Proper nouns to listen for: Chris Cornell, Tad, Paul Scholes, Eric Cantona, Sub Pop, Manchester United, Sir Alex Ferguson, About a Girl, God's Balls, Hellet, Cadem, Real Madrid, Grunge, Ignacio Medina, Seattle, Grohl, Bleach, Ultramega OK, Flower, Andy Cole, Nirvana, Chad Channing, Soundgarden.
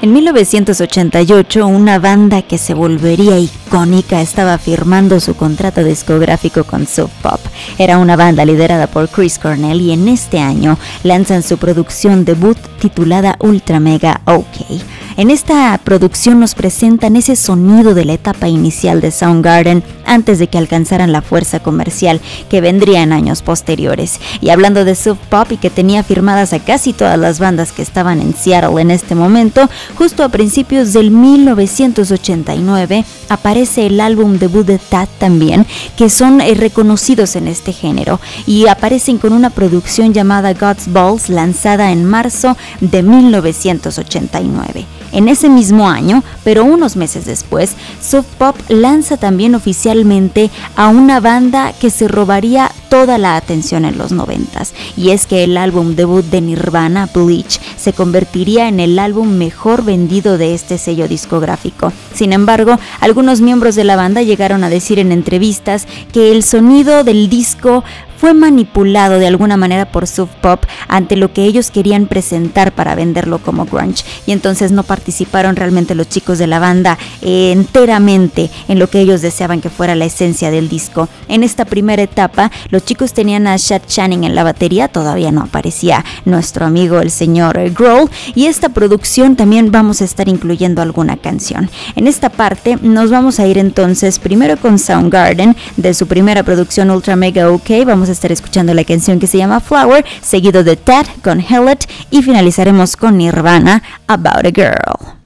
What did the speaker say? En 1988, una banda que se volvería icónica estaba firmando su contrato discográfico con Sub Pop. Era una banda liderada por Chris Cornell y en este año lanzan su producción debut titulada Ultramega OK. En esta producción nos presentan ese sonido de la etapa inicial de Soundgarden antes de que alcanzaran la fuerza comercial que vendría en años posteriores. Y hablando de Sub Pop y que tenía firmadas a casi todas las bandas que estaban en Seattle en este momento, justo a principios del 1989 aparece el álbum debut de Tad también, que son reconocidos en este género, y aparecen con una producción llamada God's Balls, lanzada en marzo de 1989. En ese mismo año, pero unos meses después, Sub Pop lanza también oficialmente a una banda que se robaría toda la atención en los 90s, y es que el álbum debut de Nirvana, Bleach, se convertiría en el álbum mejor vendido de este sello discográfico. Sin embargo, algunos miembros de la banda llegaron a decir en entrevistas que el sonido del disco fue manipulado de alguna manera por Sub Pop ante lo que ellos querían presentar para venderlo como grunge, y entonces no participaron realmente los chicos de la banda enteramente en lo que ellos deseaban que fuera la esencia del disco. En esta primera etapa, los chicos tenían a Chad Channing en la batería, todavía no aparecía nuestro amigo el señor Grohl, y esta producción también vamos a estar incluyendo alguna canción. En esta parte nos vamos a ir entonces primero con Soundgarden, de su primera producción Ultramega OK, vamos a estar escuchando la canción que se llama Flower, seguido de Tad con Hellet, y finalizaremos con Nirvana, About a Girl.